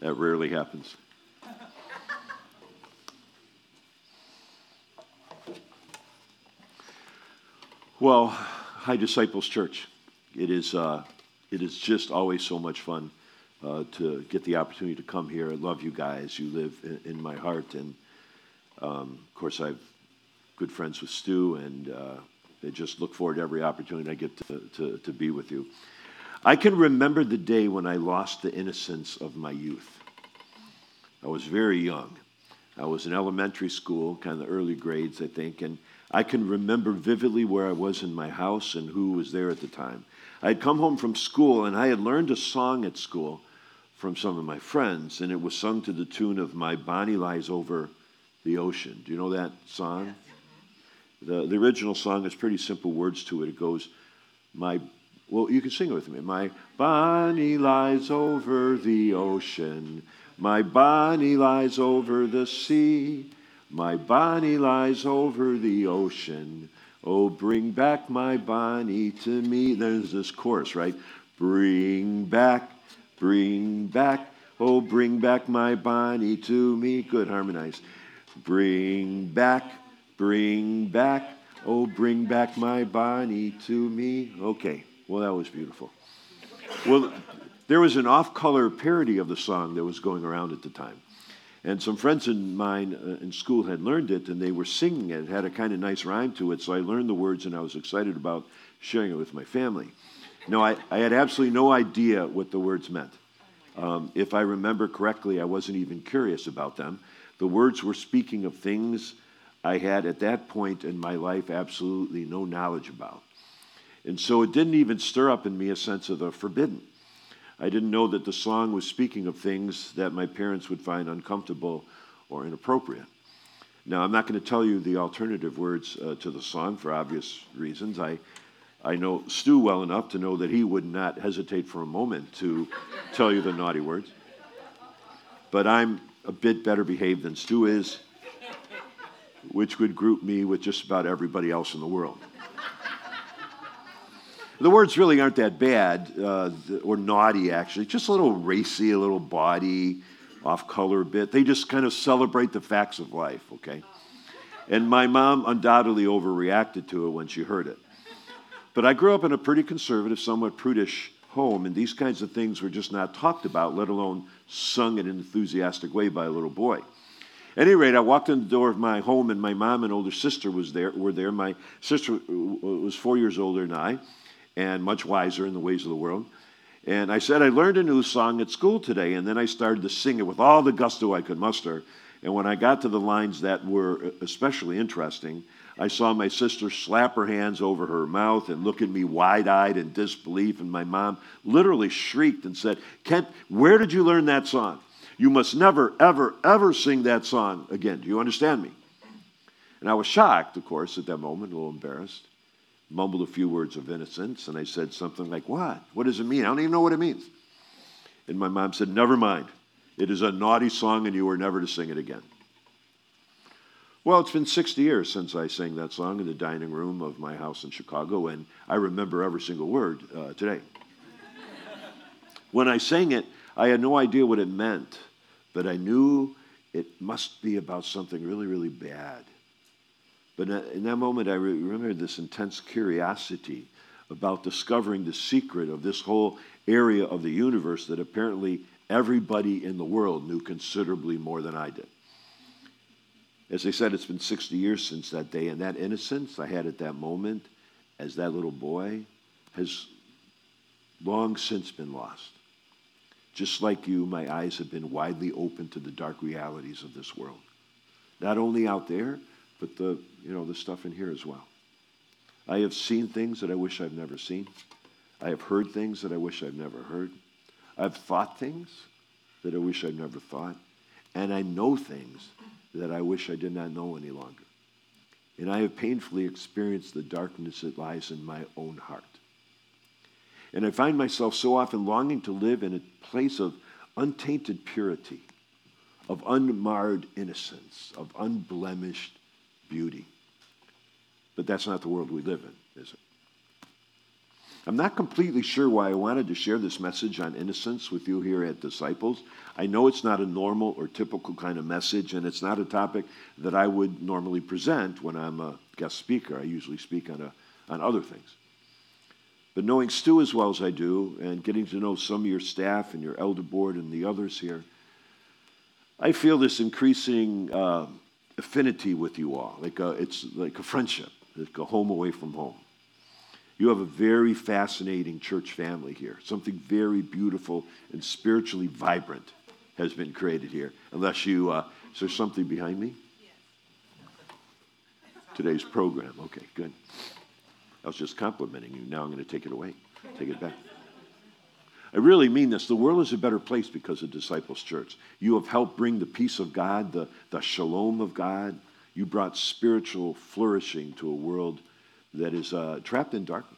That rarely happens. Well, Hyde Disciples Church, it is just always so much fun to get the opportunity to come here. I love you guys. You live in my heart, and of course I've good friends with Stu, and I just look forward to every opportunity I get to be with you. I can remember the day when I lost the innocence of my youth. I was very young. I was in elementary school, kind of the early grades, I think, and I can remember vividly where I was in my house and who was there at the time. I had come home from school, and I had learned a song at school from some of my friends, and it was sung to the tune of My Bonnie Lies Over the Ocean. Do you know that song? Yes. The original song has pretty simple words to it. It goes, well, you can sing it with me. My Bonnie lies over the ocean. My Bonnie lies over the sea. My Bonnie lies over the ocean. Oh, bring back my Bonnie to me. There's this chorus, right? Bring back, oh, bring back my Bonnie to me. Good, harmonize. Bring back, oh, bring back my Bonnie to me. Okay, well, that was beautiful. Well, there was an off-color parody of the song that was going around at the time. And some friends of mine in school had learned it, and they were singing it. It had a kind of nice rhyme to it, so I learned the words, and I was excited about sharing it with my family. No, I had absolutely no idea what the words meant. If I remember correctly, I wasn't even curious about them. The words were speaking of things I had at that point in my life absolutely no knowledge about. And so it didn't even stir up in me a sense of the forbidden. I didn't know that the song was speaking of things that my parents would find uncomfortable or inappropriate. Now, I'm not going to tell you the alternative words to the song for obvious reasons. I know Stu well enough to know that he would not hesitate for a moment to tell you the naughty words. But I'm a bit better behaved than Stu is, which would group me with just about everybody else in the world. The words really aren't that bad, or naughty, actually. Just a little racy, a little bawdy, off-color a bit. They just kind of celebrate the facts of life, okay? And my mom undoubtedly overreacted to it when she heard it. But I grew up in a pretty conservative, somewhat prudish home, and these kinds of things were just not talked about, let alone sung in an enthusiastic way by a little boy. At any rate, I walked in the door of my home, and my mom and older sister were there. My sister was 4 years older than I, and much wiser in the ways of the world. And I said, I learned a new song at school today, and then I started to sing it with all the gusto I could muster. And when I got to the lines that were especially interesting, I saw my sister slap her hands over her mouth and look at me wide-eyed in disbelief, and my mom literally shrieked and said, Kent, where did you learn that song? You must never, ever, ever sing that song again. Do you understand me? And I was shocked, of course, at that moment, a little embarrassed, mumbled a few words of innocence, and I said something like, what? What does it mean? I don't even know what it means. And my mom said, never mind. It is a naughty song, and you are never to sing it again. Well, it's been 60 years since I sang that song in the dining room of my house in Chicago, and I remember every single word today. When I sang it, I had no idea what it meant, but I knew it must be about something really, really bad. But in that moment, I remembered this intense curiosity about discovering the secret of this whole area of the universe that apparently everybody in the world knew considerably more than I did. As I said, it's been 60 years since that day, and that innocence I had at that moment as that little boy has long since been lost. Just like you, my eyes have been widely open to the dark realities of this world. Not only out there, but the stuff in here as well. I have seen things that I wish I've never seen. I have heard things that I wish I've never heard. I've thought things that I wish I've never thought. And I know things that I wish I did not know any longer. And I have painfully experienced the darkness that lies in my own heart. And I find myself so often longing to live in a place of untainted purity, of unmarred innocence, of unblemished beauty. But that's not the world we live in, is it? I'm not completely sure why I wanted to share this message on innocence with you here at Disciples. I know it's not a normal or typical kind of message, and it's not a topic that I would normally present when I'm a guest speaker. I usually speak on other things. But knowing Stu as well as I do, and getting to know some of your staff and your elder board and the others here, I feel this increasing affinity with you all. It's like a friendship, like a home away from home. You have a very fascinating church family here. Something very beautiful and spiritually vibrant has been created here. Unless you, is there something behind me? Today's program. Okay, good. I was just complimenting you. Now I'm going to take it away, take it back. I really mean this. The world is a better place because of Disciples Church. You have helped bring the peace of God, the shalom of God. You brought spiritual flourishing to a world that is trapped in darkness.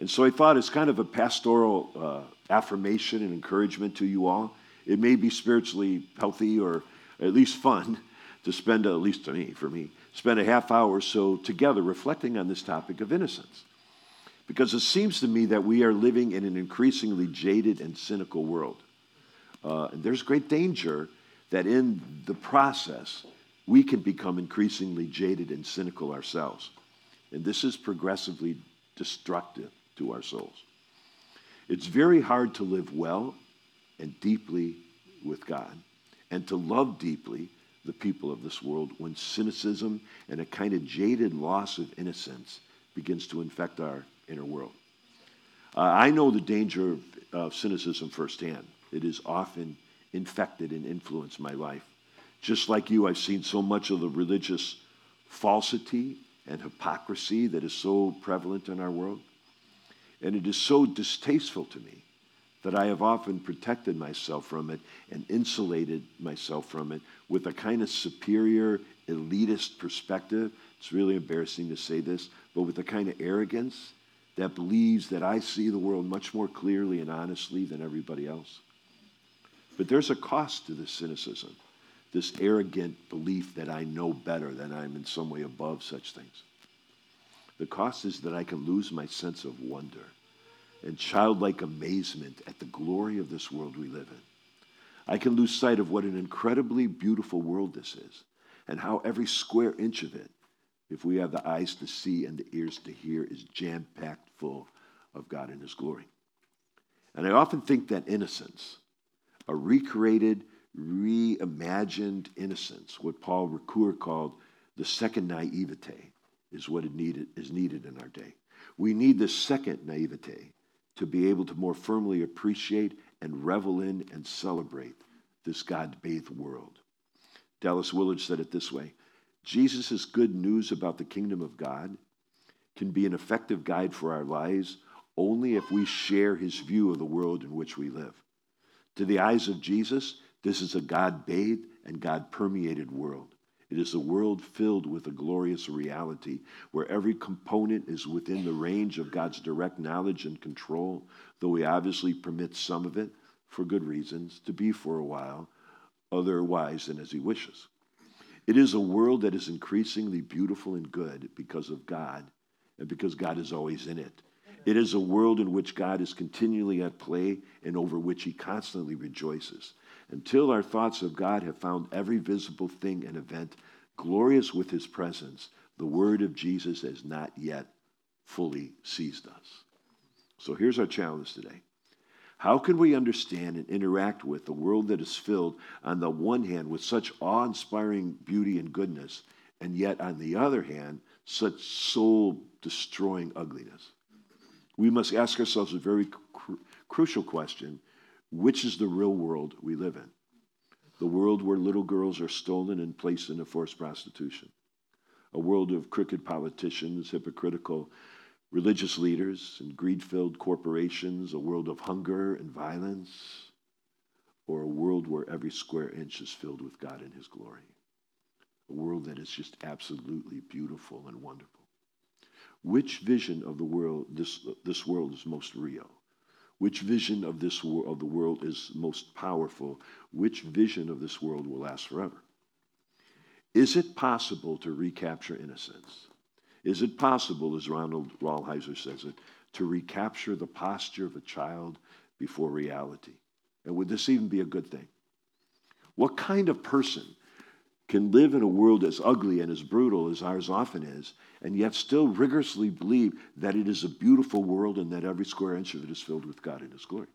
And so I thought, as kind of a pastoral affirmation and encouragement to you all, it may be spiritually healthy or at least fun to spend, at least to me, for me, spend a half hour or so together reflecting on this topic of innocence. Because it seems to me that we are living in an increasingly jaded and cynical world. And there's great danger that in the process, we can become increasingly jaded and cynical ourselves. And this is progressively destructive to our souls. It's very hard to live well and deeply with God and to love deeply the people of this world when cynicism and a kind of jaded loss of innocence begins to infect our inner world. I know the danger of cynicism firsthand. It has often infected and influenced my life. Just like you, I've seen so much of the religious falsity and hypocrisy that is so prevalent in our world. And it is so distasteful to me that I have often protected myself from it and insulated myself from it with a kind of superior, elitist perspective. It's really embarrassing to say this, but with a kind of arrogance that believes that I see the world much more clearly and honestly than everybody else. But there's a cost to this cynicism, this arrogant belief that I know better, that I'm in some way above such things. The cost is that I can lose my sense of wonder and childlike amazement at the glory of this world we live in. I can lose sight of what an incredibly beautiful world this is and how every square inch of it, if we have the eyes to see and the ears to hear, is jam-packed full of God and His glory. And I often think that innocence, a recreated, reimagined innocence, what Paul Ricoeur called the second naivete, is what is needed in our day. We need this second naivete to be able to more firmly appreciate and revel in and celebrate this God-bathed world. Dallas Willard said it this way: Jesus' good news about the kingdom of God can be an effective guide for our lives only if we share His view of the world in which we live. To the eyes of Jesus, this is a God-bathed and God-permeated world. It is a world filled with a glorious reality where every component is within the range of God's direct knowledge and control, though He obviously permits some of it, for good reasons, to be for a while, otherwise than as He wishes. It is a world that is increasingly beautiful and good because of God and because God is always in it. It is a world in which God is continually at play and over which He constantly rejoices. Until our thoughts of God have found every visible thing and event glorious with His presence, the word of Jesus has not yet fully seized us. So here's our challenge today. How can we understand and interact with the world that is filled, on the one hand, with such awe-inspiring beauty and goodness, and yet, on the other hand, such soul-destroying ugliness? We must ask ourselves a very crucial question: which is the real world we live in? The world where little girls are stolen and placed into forced prostitution. A world of crooked politicians, hypocritical religious leaders and greed-filled corporations, a world of hunger and violence, or a world where every square inch is filled with God and His glory. A world that is just absolutely beautiful and wonderful. Which vision of the world, this world is most real? Which vision of the world is most powerful? Which vision of this world will last forever? Is it possible to recapture innocence? Is it possible, as Ronald Rolheiser says it, to recapture the posture of a child before reality. And would this even be a good thing? What kind of person can live in a world as ugly and as brutal as ours often is, and yet still rigorously believe that it is a beautiful world and that every square inch of it is filled with God and His glory?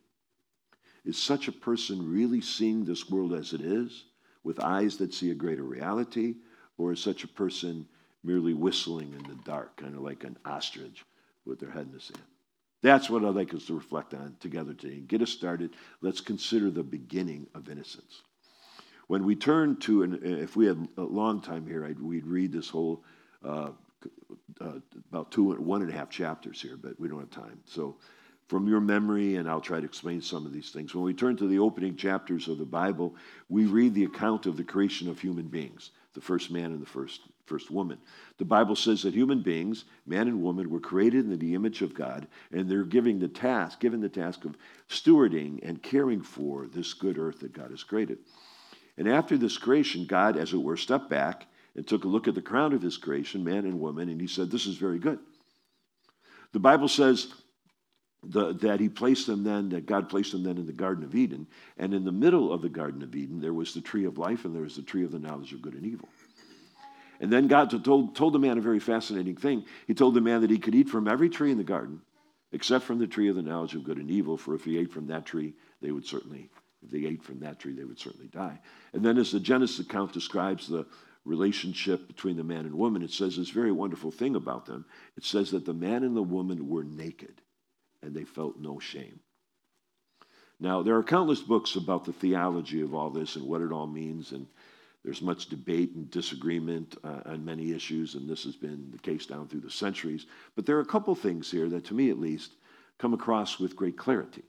Is such a person really seeing this world as it is, with eyes that see a greater reality, or is such a person merely whistling in the dark, kind of like an ostrich with their head in the sand? That's what I'd like us to reflect on together today. Get us started. Let's consider the beginning of innocence. When we turn to, and if we had a long time here, we'd read this whole, about 1.5 chapters here, but we don't have time. So from your memory, and I'll try to explain some of these things. When we turn to the opening chapters of the Bible, we read the account of the creation of human beings, the first man and the first woman. The Bible says that human beings, man and woman, were created in the image of God, and they're given the task of stewarding and caring for this good earth that God has created. And after this creation, God, as it were, stepped back and took a look at the crown of his creation, man and woman, and he said, this is very good. The Bible says that God placed them then in the Garden of Eden, and in the middle of the Garden of Eden, there was the tree of life and there was the tree of the knowledge of good and evil. And then God told the man a very fascinating thing. He told the man that he could eat from every tree in the garden, except from the tree of the knowledge of good and evil, for if they ate from that tree, they would certainly die. And then as the Genesis account describes the relationship between the man and woman, it says this very wonderful thing about them. It says that the man and the woman were naked, and they felt no shame. Now, there are countless books about the theology of all this and what it all means, and there's much debate and disagreement on many issues, and this has been the case down through the centuries. But there are a couple things here that, to me at least, come across with great clarity.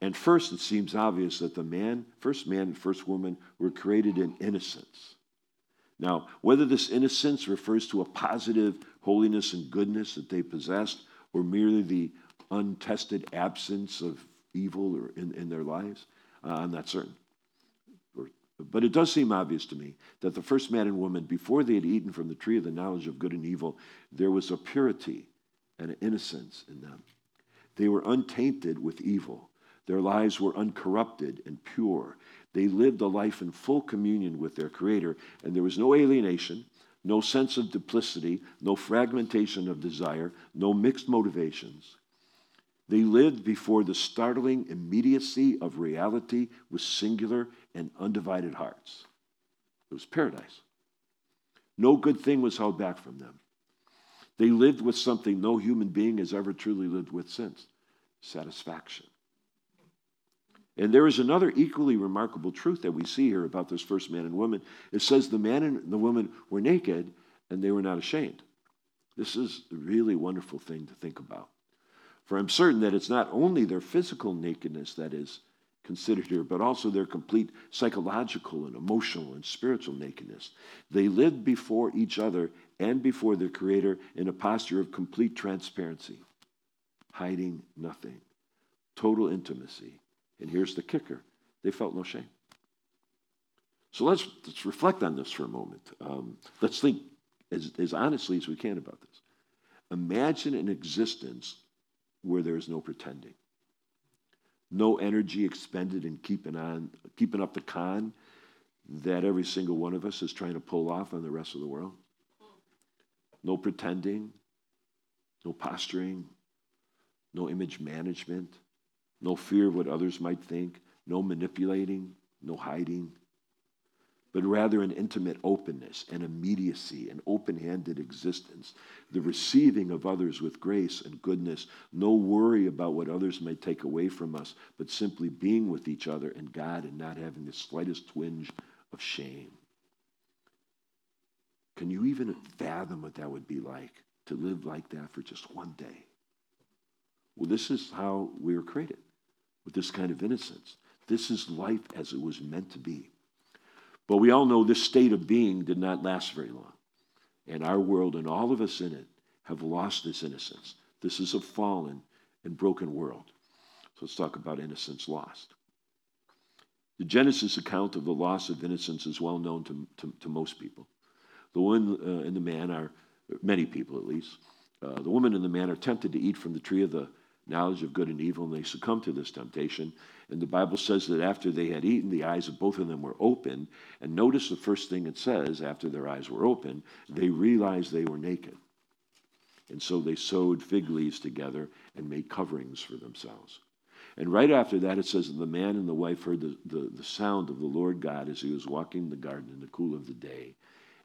And first, it seems obvious that the first man and first woman were created in innocence. Now, whether this innocence refers to a positive holiness and goodness that they possessed, or merely the untested absence of evil or in their lives, I'm not certain. But it does seem obvious to me that the first man and woman, before they had eaten from the tree of the knowledge of good and evil, there was a purity and an innocence in them. They were untainted with evil. Their lives were uncorrupted and pure. They lived a life in full communion with their Creator, and there was no alienation, no sense of duplicity, no fragmentation of desire, no mixed motivations. They lived before the startling immediacy of reality with singular and undivided hearts. It was paradise. No good thing was held back from them. They lived with something no human being has ever truly lived with since, satisfaction. And there is another equally remarkable truth that we see here about this first man and woman. It says the man and the woman were naked and they were not ashamed. This is a really wonderful thing to think about. For I'm certain that it's not only their physical nakedness that is considered here, but also their complete psychological and emotional and spiritual nakedness. They lived before each other and before their Creator in a posture of complete transparency, hiding nothing, total intimacy. And here's the kicker. They felt no shame. So let's reflect on this for a moment. Let's think as honestly as we can about this. Imagine an existence where there is no pretending, no energy expended in keeping up the con that every single one of us is trying to pull off on the rest of the world. No pretending, no posturing, no image management, no fear of what others might think, no manipulating, no hiding, but rather an intimate openness, an immediacy, an open-handed existence, the receiving of others with grace and goodness, no worry about what others may take away from us, but simply being with each other and God and not having the slightest twinge of shame. Can you even fathom what that would be like, to live like that for just one day? Well, this is how we were created, with this kind of innocence. This is life as it was meant to be. But we all know this state of being did not last very long. And our world and all of us in it have lost this innocence. This is a fallen and broken world. So let's talk about innocence lost. The Genesis account of the loss of innocence is well known to most people. The woman and the man are, many people at least, The woman and the man are tempted to eat from the tree of the knowledge of good and evil, and they succumb to this temptation. And the Bible says that after they had eaten, the eyes of both of them were opened. And notice the first thing it says, after their eyes were opened, they realized they were naked. And so they sewed fig leaves together and made coverings for themselves. And right after that, it says that the man and the wife heard the sound of the Lord God as he was walking in the garden in the cool of the day.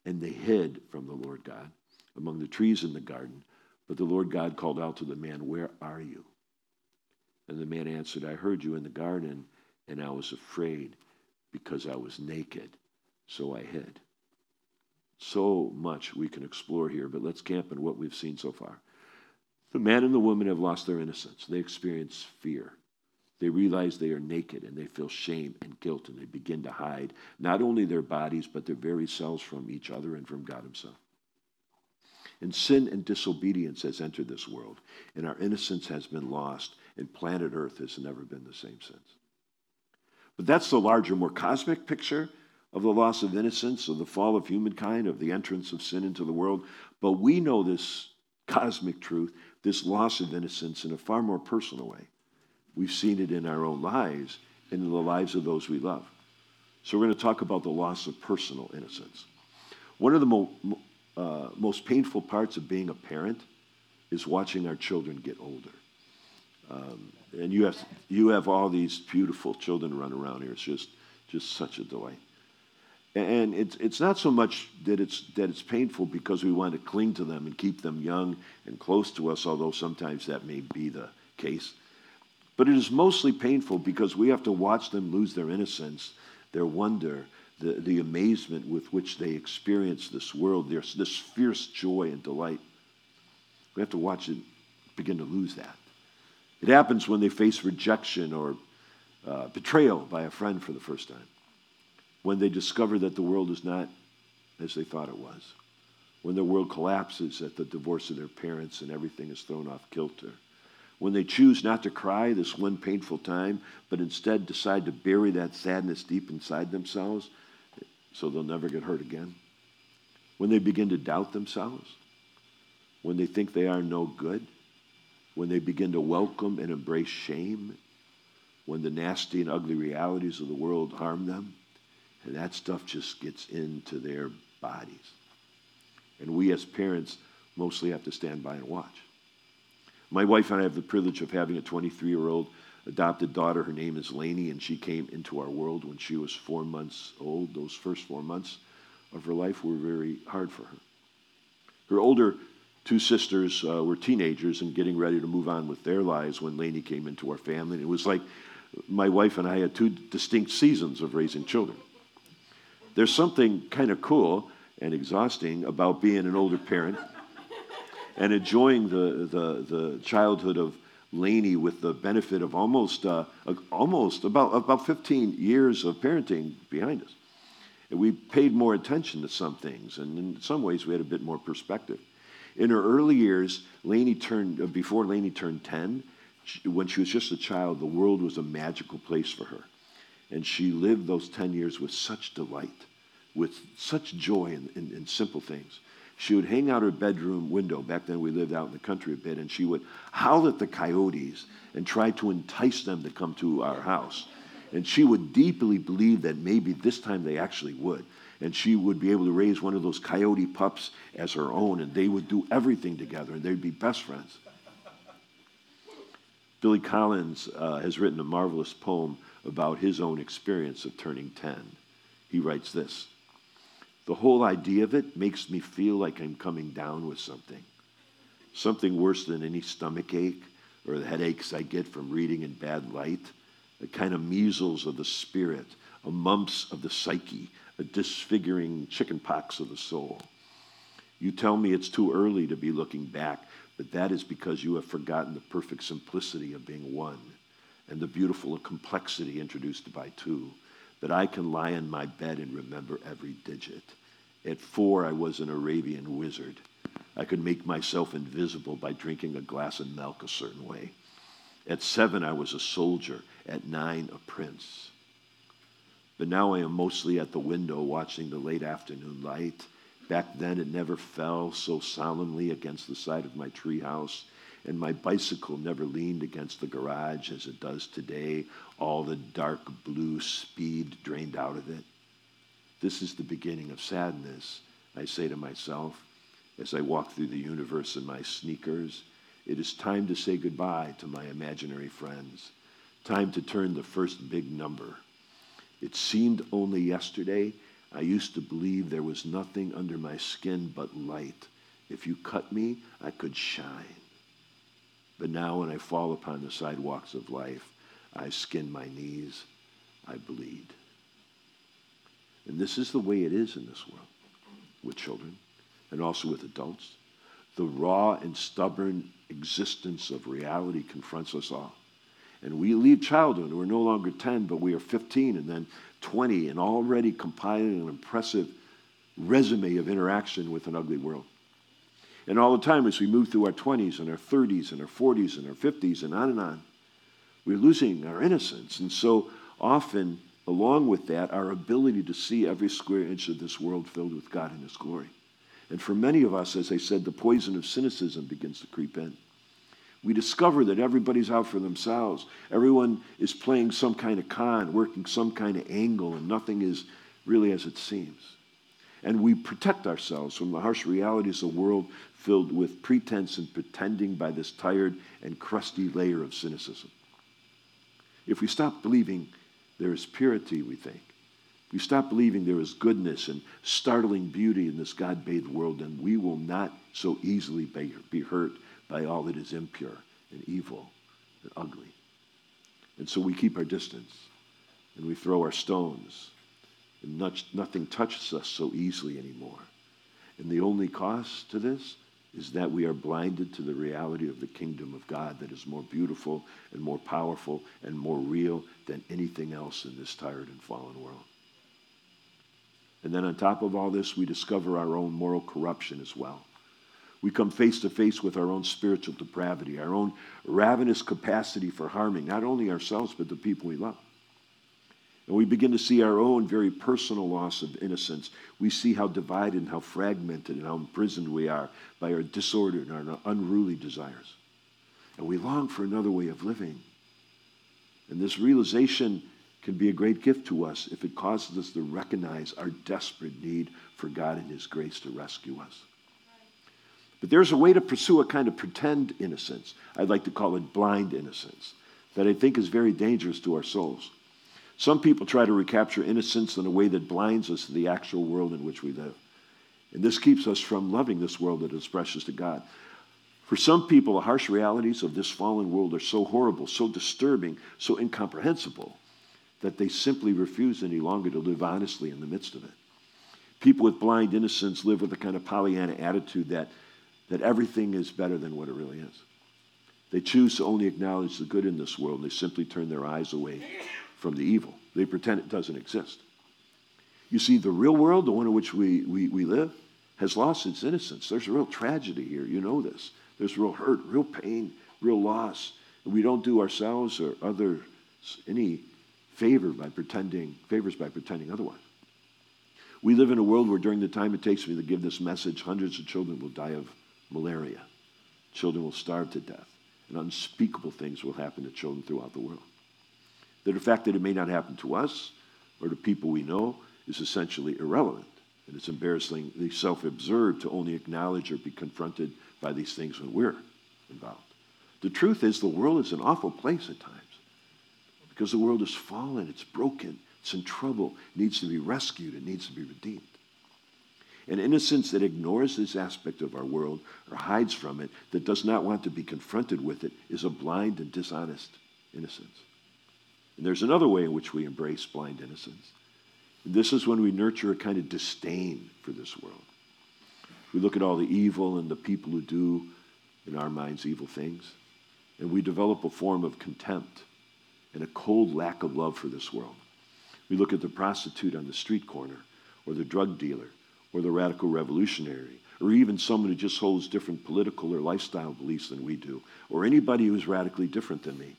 And they hid from the Lord God among the trees in the garden. But the Lord God called out to the man, "Where are you?" And the man answered, "I heard you in the garden, and I was afraid because I was naked, so I hid." So much we can explore here, but let's camp on what we've seen so far. The man and the woman have lost their innocence. They experience fear. They realize they are naked, and they feel shame and guilt, and they begin to hide not only their bodies, but their very selves from each other and from God himself. And sin and disobedience has entered this world, and our innocence has been lost, and planet Earth has never been the same since. But that's the larger, more cosmic picture of the loss of innocence, of the fall of humankind, of the entrance of sin into the world. But we know this cosmic truth, this loss of innocence, in a far more personal way. We've seen it in our own lives and in the lives of those we love. So we're going to talk about the loss of personal innocence. One of the most painful parts of being a parent is watching our children get older. And you have all these beautiful children run around here. It's just such a delight. And it's not so much that it's painful because we want to cling to them and keep them young and close to us, although sometimes that may be the case. But it is mostly painful because we have to watch them lose their innocence, their wonder, the amazement with which they experience this world, this fierce joy and delight. We have to watch it begin to lose that. It happens when they face rejection or betrayal by a friend for the first time, when they discover that the world is not as they thought it was, when their world collapses at the divorce of their parents and everything is thrown off kilter, when they choose not to cry this one painful time, but instead decide to bury that sadness deep inside themselves so they'll never get hurt again, when they begin to doubt themselves, when they think they are no good, when they begin to welcome and embrace shame, when the nasty and ugly realities of the world harm them, and that stuff just gets into their bodies. And we as parents mostly have to stand by and watch. My wife and I have the privilege of having a 23-year-old adopted daughter. Her name is Lainey, and she came into our world when she was 4 months old. Those first 4 months of her life were very hard for her. Her older two sisters were teenagers and getting ready to move on with their lives when Lainey came into our family. And it was like my wife and I had two distinct seasons of raising children. There's something kind of cool and exhausting about being an older parent and enjoying the childhood of Lainey with the benefit of almost about 15 years of parenting behind us. And we paid more attention to some things, and in some ways we had a bit more perspective. In her early years, before Lainey turned 10, when she was just a child, the world was a magical place for her. And she lived those 10 years with such delight, with such joy in simple things. She would hang out her bedroom window. Back then we lived out in the country a bit, and she would howl at the coyotes and try to entice them to come to our house. And she would deeply believe that maybe this time they actually would. And she would be able to raise one of those coyote pups as her own, and they would do everything together, and they'd be best friends. Billy Collins has written a marvelous poem about his own experience of turning 10. He writes this: "The whole idea of it makes me feel like I'm coming down with something worse than any stomach ache or the headaches I get from reading in bad light, a kind of measles of the spirit, a mumps of the psyche, a disfiguring chicken pox of the soul. You tell me it's too early to be looking back, but that is because you have forgotten the perfect simplicity of being one and the beautiful complexity introduced by two, that I can lie in my bed and remember every digit. At 4, I was an Arabian wizard. I could make myself invisible by drinking a glass of milk a certain way. At 7, I was a soldier. At 9, a prince. But now I am mostly at the window watching the late afternoon light, Back then, it never fell so solemnly against the side of my treehouse, and my bicycle never leaned against the garage as it does today, all the dark blue speed drained out of it. This is the beginning of sadness, I say to myself, as I walk through the universe in my sneakers. It is time to say goodbye to my imaginary friends, time to turn the first big number. It seemed only yesterday I used to believe there was nothing under my skin but light. If you cut me, I could shine. But now when I fall upon the sidewalks of life, I skin my knees, I bleed. And this is the way it is in this world, with children and also with adults. The raw and stubborn existence of reality confronts us all. And we leave childhood. We're no longer 10, but we are 15 and then 20, and already compiling an impressive resume of interaction with an ugly world. And all the time as we move through our 20s and our 30s and our 40s and our 50s and on, we're losing our innocence. And so often, along with that, our ability to see every square inch of this world filled with God and His glory. And for many of us, as I said, the poison of cynicism begins to creep in. We discover that everybody's out for themselves. Everyone is playing some kind of con, working some kind of angle, and nothing is really as it seems. And we protect ourselves from the harsh realities of a world filled with pretense and pretending by this tired and crusty layer of cynicism. If we stop believing there is purity, we think, if we stop believing there is goodness and startling beauty in this God-bathed world, then we will not so easily be hurt by all that is impure and evil and ugly. And so we keep our distance, and we throw our stones, and nothing touches us so easily anymore. And the only cost to this is that we are blinded to the reality of the kingdom of God that is more beautiful and more powerful and more real than anything else in this tired and fallen world. And then on top of all this, we discover our own moral corruption as well. We come face to face with our own spiritual depravity, our own ravenous capacity for harming not only ourselves but the people we love. And we begin to see our own very personal loss of innocence. We see how divided and how fragmented and how imprisoned we are by our disordered and our unruly desires. And we long for another way of living. And this realization can be a great gift to us if it causes us to recognize our desperate need for God and His grace to rescue us. But there's a way to pursue a kind of pretend innocence. I'd like to call it blind innocence, that I think is very dangerous to our souls. Some people try to recapture innocence in a way that blinds us to the actual world in which we live. And this keeps us from loving this world that is precious to God. For some people, the harsh realities of this fallen world are so horrible, so disturbing, so incomprehensible, that they simply refuse any longer to live honestly in the midst of it. People with blind innocence live with a kind of Pollyanna attitude that everything is better than what it really is. They choose to only acknowledge the good in this world, and they simply turn their eyes away from the evil. They pretend it doesn't exist. You see, the real world, the one in which we live, has lost its innocence. There's a real tragedy here. You know this. There's real hurt, real pain, real loss. And we don't do ourselves or others any favors by pretending otherwise. We live in a world where during the time it takes me to give this message, hundreds of children will die of malaria. Children will starve to death, and unspeakable things will happen to children throughout the world. The fact that it may not happen to us or to people we know is essentially irrelevant, and it's embarrassingly self-absorbed to only acknowledge or be confronted by these things when we're involved. The truth is the world is an awful place at times because the world is fallen, it's broken, it's in trouble, it needs to be rescued, it needs to be redeemed. An innocence that ignores this aspect of our world or hides from it, that does not want to be confronted with it, is a blind and dishonest innocence. And there's another way in which we embrace blind innocence. And this is when we nurture a kind of disdain for this world. We look at all the evil and the people who do, in our minds, evil things, and we develop a form of contempt and a cold lack of love for this world. We look at the prostitute on the street corner, or the drug dealer, or the radical revolutionary, or even someone who just holds different political or lifestyle beliefs than we do, or anybody who is radically different than me.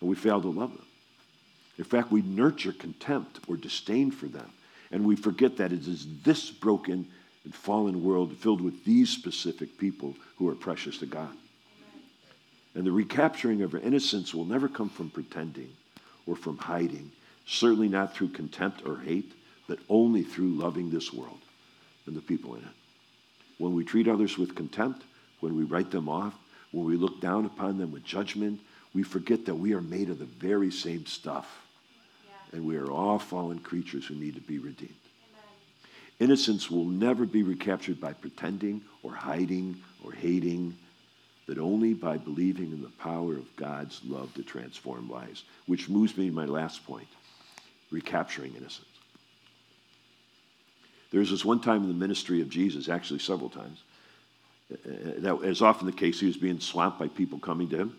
And we fail to love them. In fact, we nurture contempt or disdain for them, and we forget that it is this broken and fallen world filled with these specific people who are precious to God. And the recapturing of our innocence will never come from pretending or from hiding, certainly not through contempt or hate, but only through loving this world and the people in it. When we treat others with contempt, when we write them off, when we look down upon them with judgment, we forget that we are made of the very same stuff. Yeah. And we are all fallen creatures who need to be redeemed. Amen. Innocence will never be recaptured by pretending or hiding or hating, but only by believing in the power of God's love to transform lives, which moves me to my last point, recapturing innocence. There's this one time in the ministry of Jesus, actually several times, that is often the case, he was being swamped by people coming to him.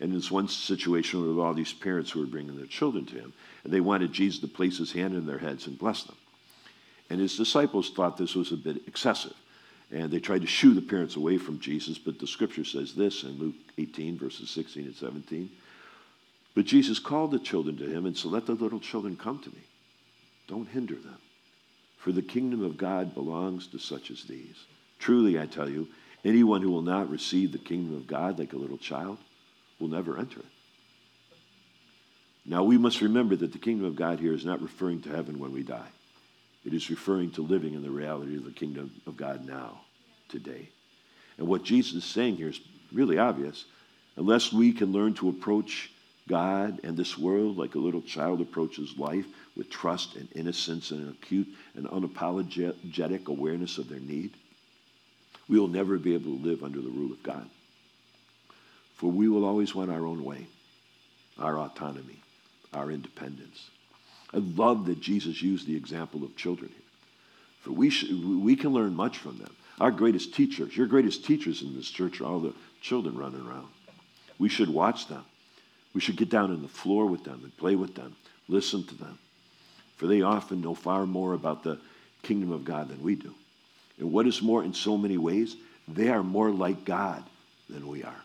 And in this one situation with all these parents who were bringing their children to him, and they wanted Jesus to place his hand in their heads and bless them. And his disciples thought this was a bit excessive. And they tried to shoo the parents away from Jesus, but the scripture says this in Luke 18, verses 16 and 17. But Jesus called the children to him and said, "Let the little children come to me. Don't hinder them, for the kingdom of God belongs to such as these. Truly, I tell you, anyone who will not receive the kingdom of God like a little child will never enter it." Now, we must remember that the kingdom of God here is not referring to heaven when we die. It is referring to living in the reality of the kingdom of God now, today. And what Jesus is saying here is really obvious. Unless we can learn to approach God and this world like a little child approaches life with trust and innocence and an acute and unapologetic awareness of their need, we will never be able to live under the rule of God. For we will always want our own way, our autonomy, our independence. I love that Jesus used the example of children here. For we can learn much from them. Our greatest teachers, your greatest teachers in this church are all the children running around. We should watch them. We should get down on the floor with them and play with them, listen to them. For they often know far more about the kingdom of God than we do. And what is more, in so many ways, they are more like God than we are.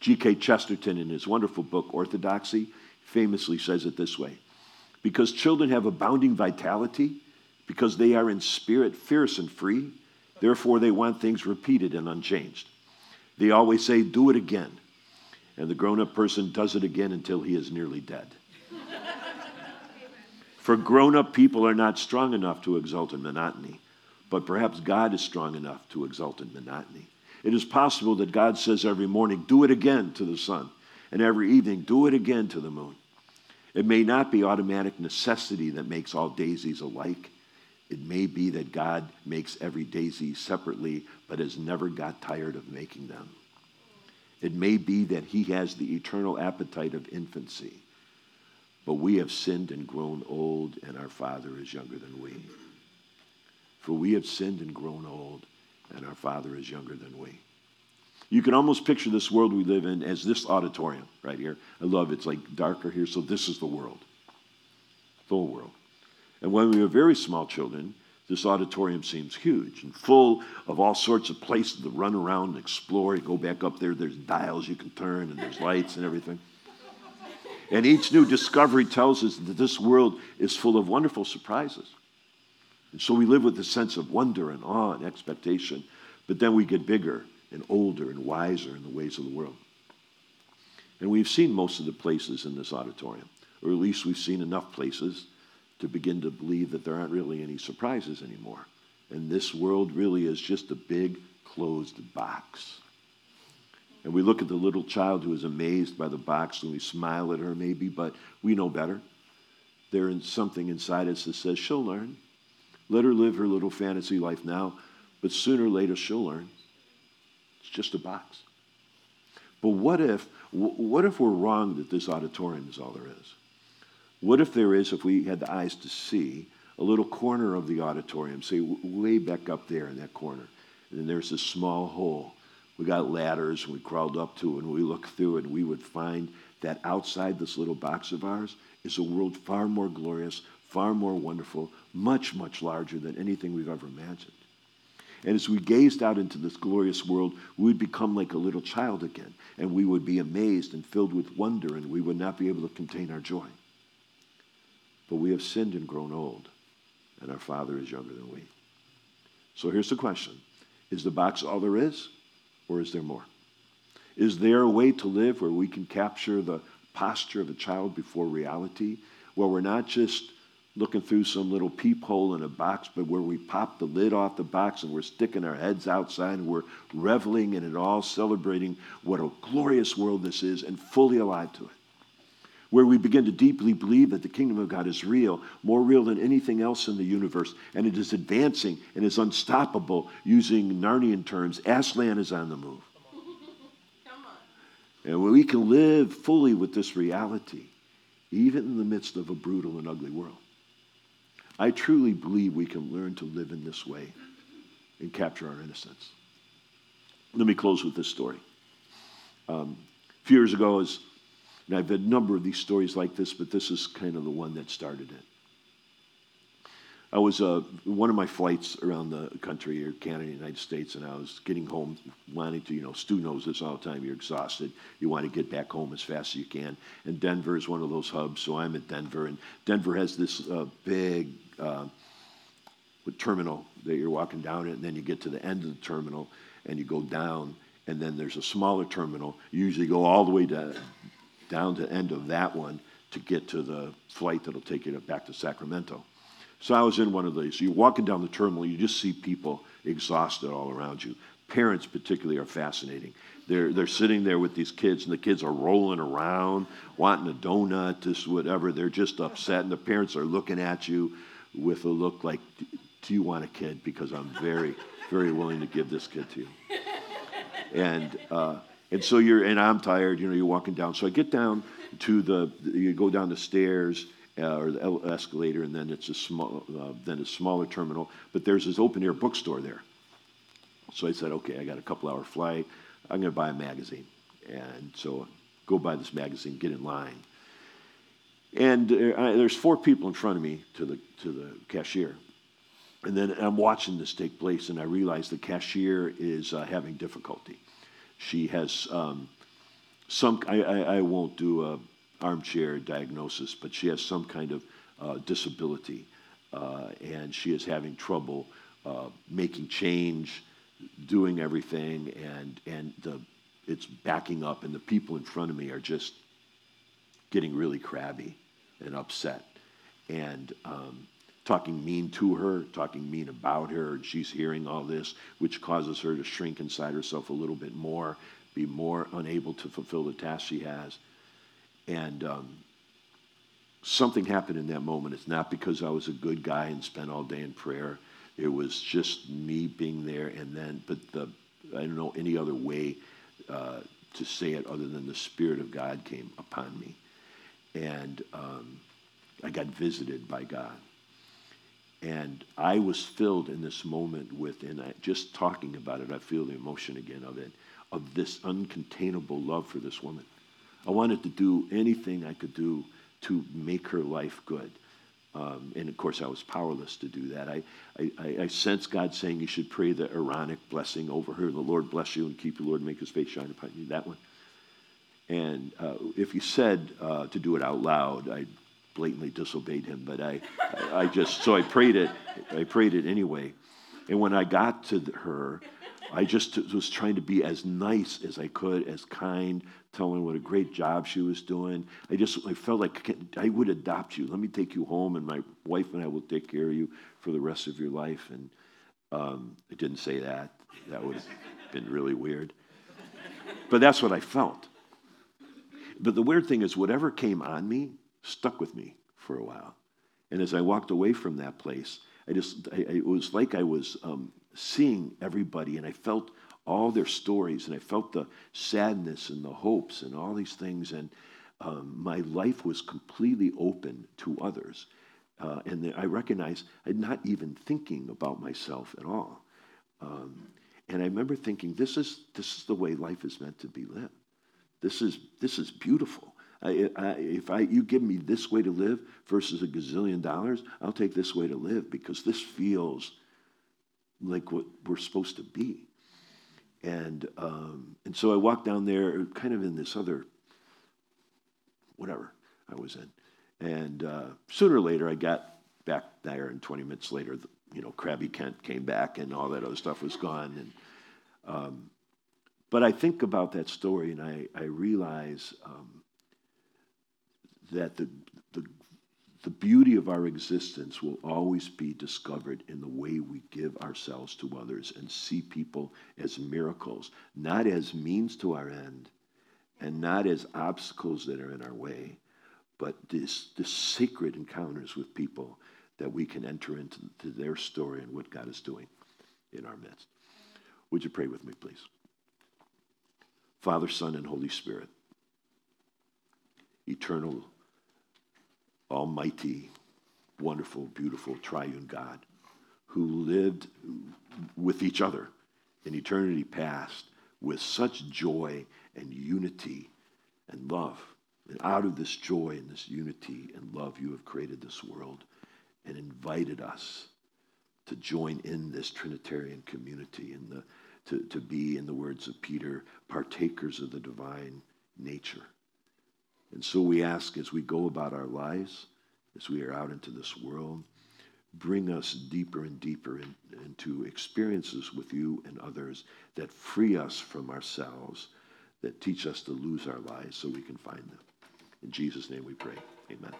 G.K. Chesterton, in his wonderful book, Orthodoxy, famously says it this way: because children have abounding vitality, because they are in spirit fierce and free, therefore they want things repeated and unchanged. They always say, "Do it again." And the grown-up person does it again until he is nearly dead. For grown-up people are not strong enough to exult in monotony, but perhaps God is strong enough to exult in monotony. It is possible that God says every morning, "Do it again," to the sun, and every evening, "Do it again," to the moon. It may not be automatic necessity that makes all daisies alike. It may be that God makes every daisy separately, but has never got tired of making them. It may be that he has the eternal appetite of infancy, but we have sinned and grown old, and our Father is younger than we. For we have sinned and grown old, and our Father is younger than we. You can almost picture this world we live in as this auditorium right here. I love it. It's like darker here, so this is the world, the whole world. And when we were very small children, this auditorium seems huge and full of all sorts of places to run around and explore. You go back up there, there's dials you can turn, and there's lights and everything. And each new discovery tells us that this world is full of wonderful surprises. And so we live with a sense of wonder and awe and expectation, but then we get bigger and older and wiser in the ways of the world. And we've seen most of the places in this auditorium, or at least we've seen enough places to begin to believe that there aren't really any surprises anymore. And this world really is just a big closed box. And we look at the little child who is amazed by the box and we smile at her maybe, but we know better. There is something inside us that says she'll learn. Let her live her little fantasy life now, but sooner or later she'll learn. It's just a box. But what if we're wrong that this auditorium is all there is? What if there is, if we had the eyes to see, a little corner of the auditorium, say way back up there in that corner, and then there's this small hole. We got ladders, and we crawled up to it, and we looked through it, and we would find that outside this little box of ours is a world far more glorious, far more wonderful, much, much larger than anything we've ever imagined. And as we gazed out into this glorious world, we would become like a little child again, and we would be amazed and filled with wonder, and we would not be able to contain our joy. But we have sinned and grown old, and our Father is younger than we. So here's the question. Is the box all there is, or is there more? Is there a way to live where we can capture the posture of a child before reality, where we're not just looking through some little peephole in a box, but where we pop the lid off the box and we're sticking our heads outside and we're reveling in it all, celebrating what a glorious world this is and fully alive to it? Where we begin to deeply believe that the kingdom of God is real, more real than anything else in the universe, and it is advancing and is unstoppable. Using Narnian terms, Aslan is on the move. Come on. And we can live fully with this reality, even in the midst of a brutal and ugly world. I truly believe we can learn to live in this way and capture our innocence. Let me close with this story. A few years ago, and I've had a number of these stories like this, but this is kind of the one that started it. I was one of my flights around the country, or Canada, United States, and I was getting home, wanting to, Stu knows this all the time, you're exhausted. You want to get back home as fast as you can. And Denver is one of those hubs, so I'm at Denver. And Denver has this big terminal that you're walking down it, and then you get to the end of the terminal, and you go down, and then there's a smaller terminal. You usually go all the way down to the end of that one to get to the flight that'll take you back to Sacramento. So I was in one of these. You're walking down the terminal, you just see people exhausted all around you. Parents particularly are fascinating. They're sitting there with these kids, and the kids are rolling around, wanting a donut, this, whatever. They're just upset, and the parents are looking at you with a look like, do you want a kid? Because I'm very, very willing to give this kid to you. And so I'm tired, you're walking down. So I get down you go down the stairs or the escalator, and then it's a smaller terminal. But there's this open air bookstore there. So I said, okay, I got a couple hour flight. I'm going to buy a magazine. And so go buy this magazine, get in line. And there's four people in front of me to the cashier. And then I'm watching this take place, and I realize the cashier is having difficulty. She has I won't do an armchair diagnosis, but she has some kind of disability, and she is having trouble making change, doing everything, and it's backing up, and the people in front of me are just getting really crabby and upset, and talking mean to her, talking mean about her, and she's hearing all this, which causes her to shrink inside herself a little bit more, be more unable to fulfill the task she has. And something happened in that moment. It's not because I was a good guy and spent all day in prayer. It was just me being there, I don't know any other way to say it other than the Spirit of God came upon me. And I got visited by God. And I was filled in this moment with, just talking about it, I feel the emotion again of it, of this uncontainable love for this woman. I wanted to do anything I could do to make her life good. And of course, I was powerless to do that. I sensed God saying you should pray the Aaronic blessing over her. The Lord bless you and keep you, Lord, make his face shine upon you, that one. And if you said to do it out loud, I'd blatantly disobeyed him, but I prayed it. I prayed it anyway, and when I got to her, I just was trying to be as nice as I could, as kind, telling her what a great job she was doing. I felt like I would adopt you. Let me take you home, and my wife and I will take care of you for the rest of your life. And I didn't say that. That would have been really weird, but that's what I felt. But the weird thing is, whatever came on me stuck with me for a while. And as I walked away from that place, it was like I was seeing everybody, and I felt all their stories, and I felt the sadness and the hopes and all these things, and my life was completely open to others. And I recognized I'm not even thinking about myself at all. And I remember thinking, this is the way life is meant to be lived. This is beautiful. If you give me this way to live versus $1 gazillion, I'll take this way to live, because this feels like what we're supposed to be. And so I walked down there kind of in this other, whatever I was in. And sooner or later, I got back there, and 20 minutes later, Krabby Kent came back and all that other stuff was gone. And but I think about that story, and I realize that the beauty of our existence will always be discovered in the way we give ourselves to others and see people as miracles, not as means to our end and not as obstacles that are in our way, but this sacred encounters with people that we can enter into their story and what God is doing in our midst. Would you pray with me, please? Father, Son, and Holy Spirit, eternal, almighty, wonderful, beautiful, triune God who lived with each other in eternity past with such joy and unity and love. And out of this joy and this unity and love, you have created this world and invited us to join in this Trinitarian community and to be, in the words of Peter, partakers of the divine nature. And so we ask, as we go about our lives, as we are out into this world, bring us deeper and deeper into experiences with you and others that free us from ourselves, that teach us to lose our lives so we can find them. In Jesus' name we pray. Amen.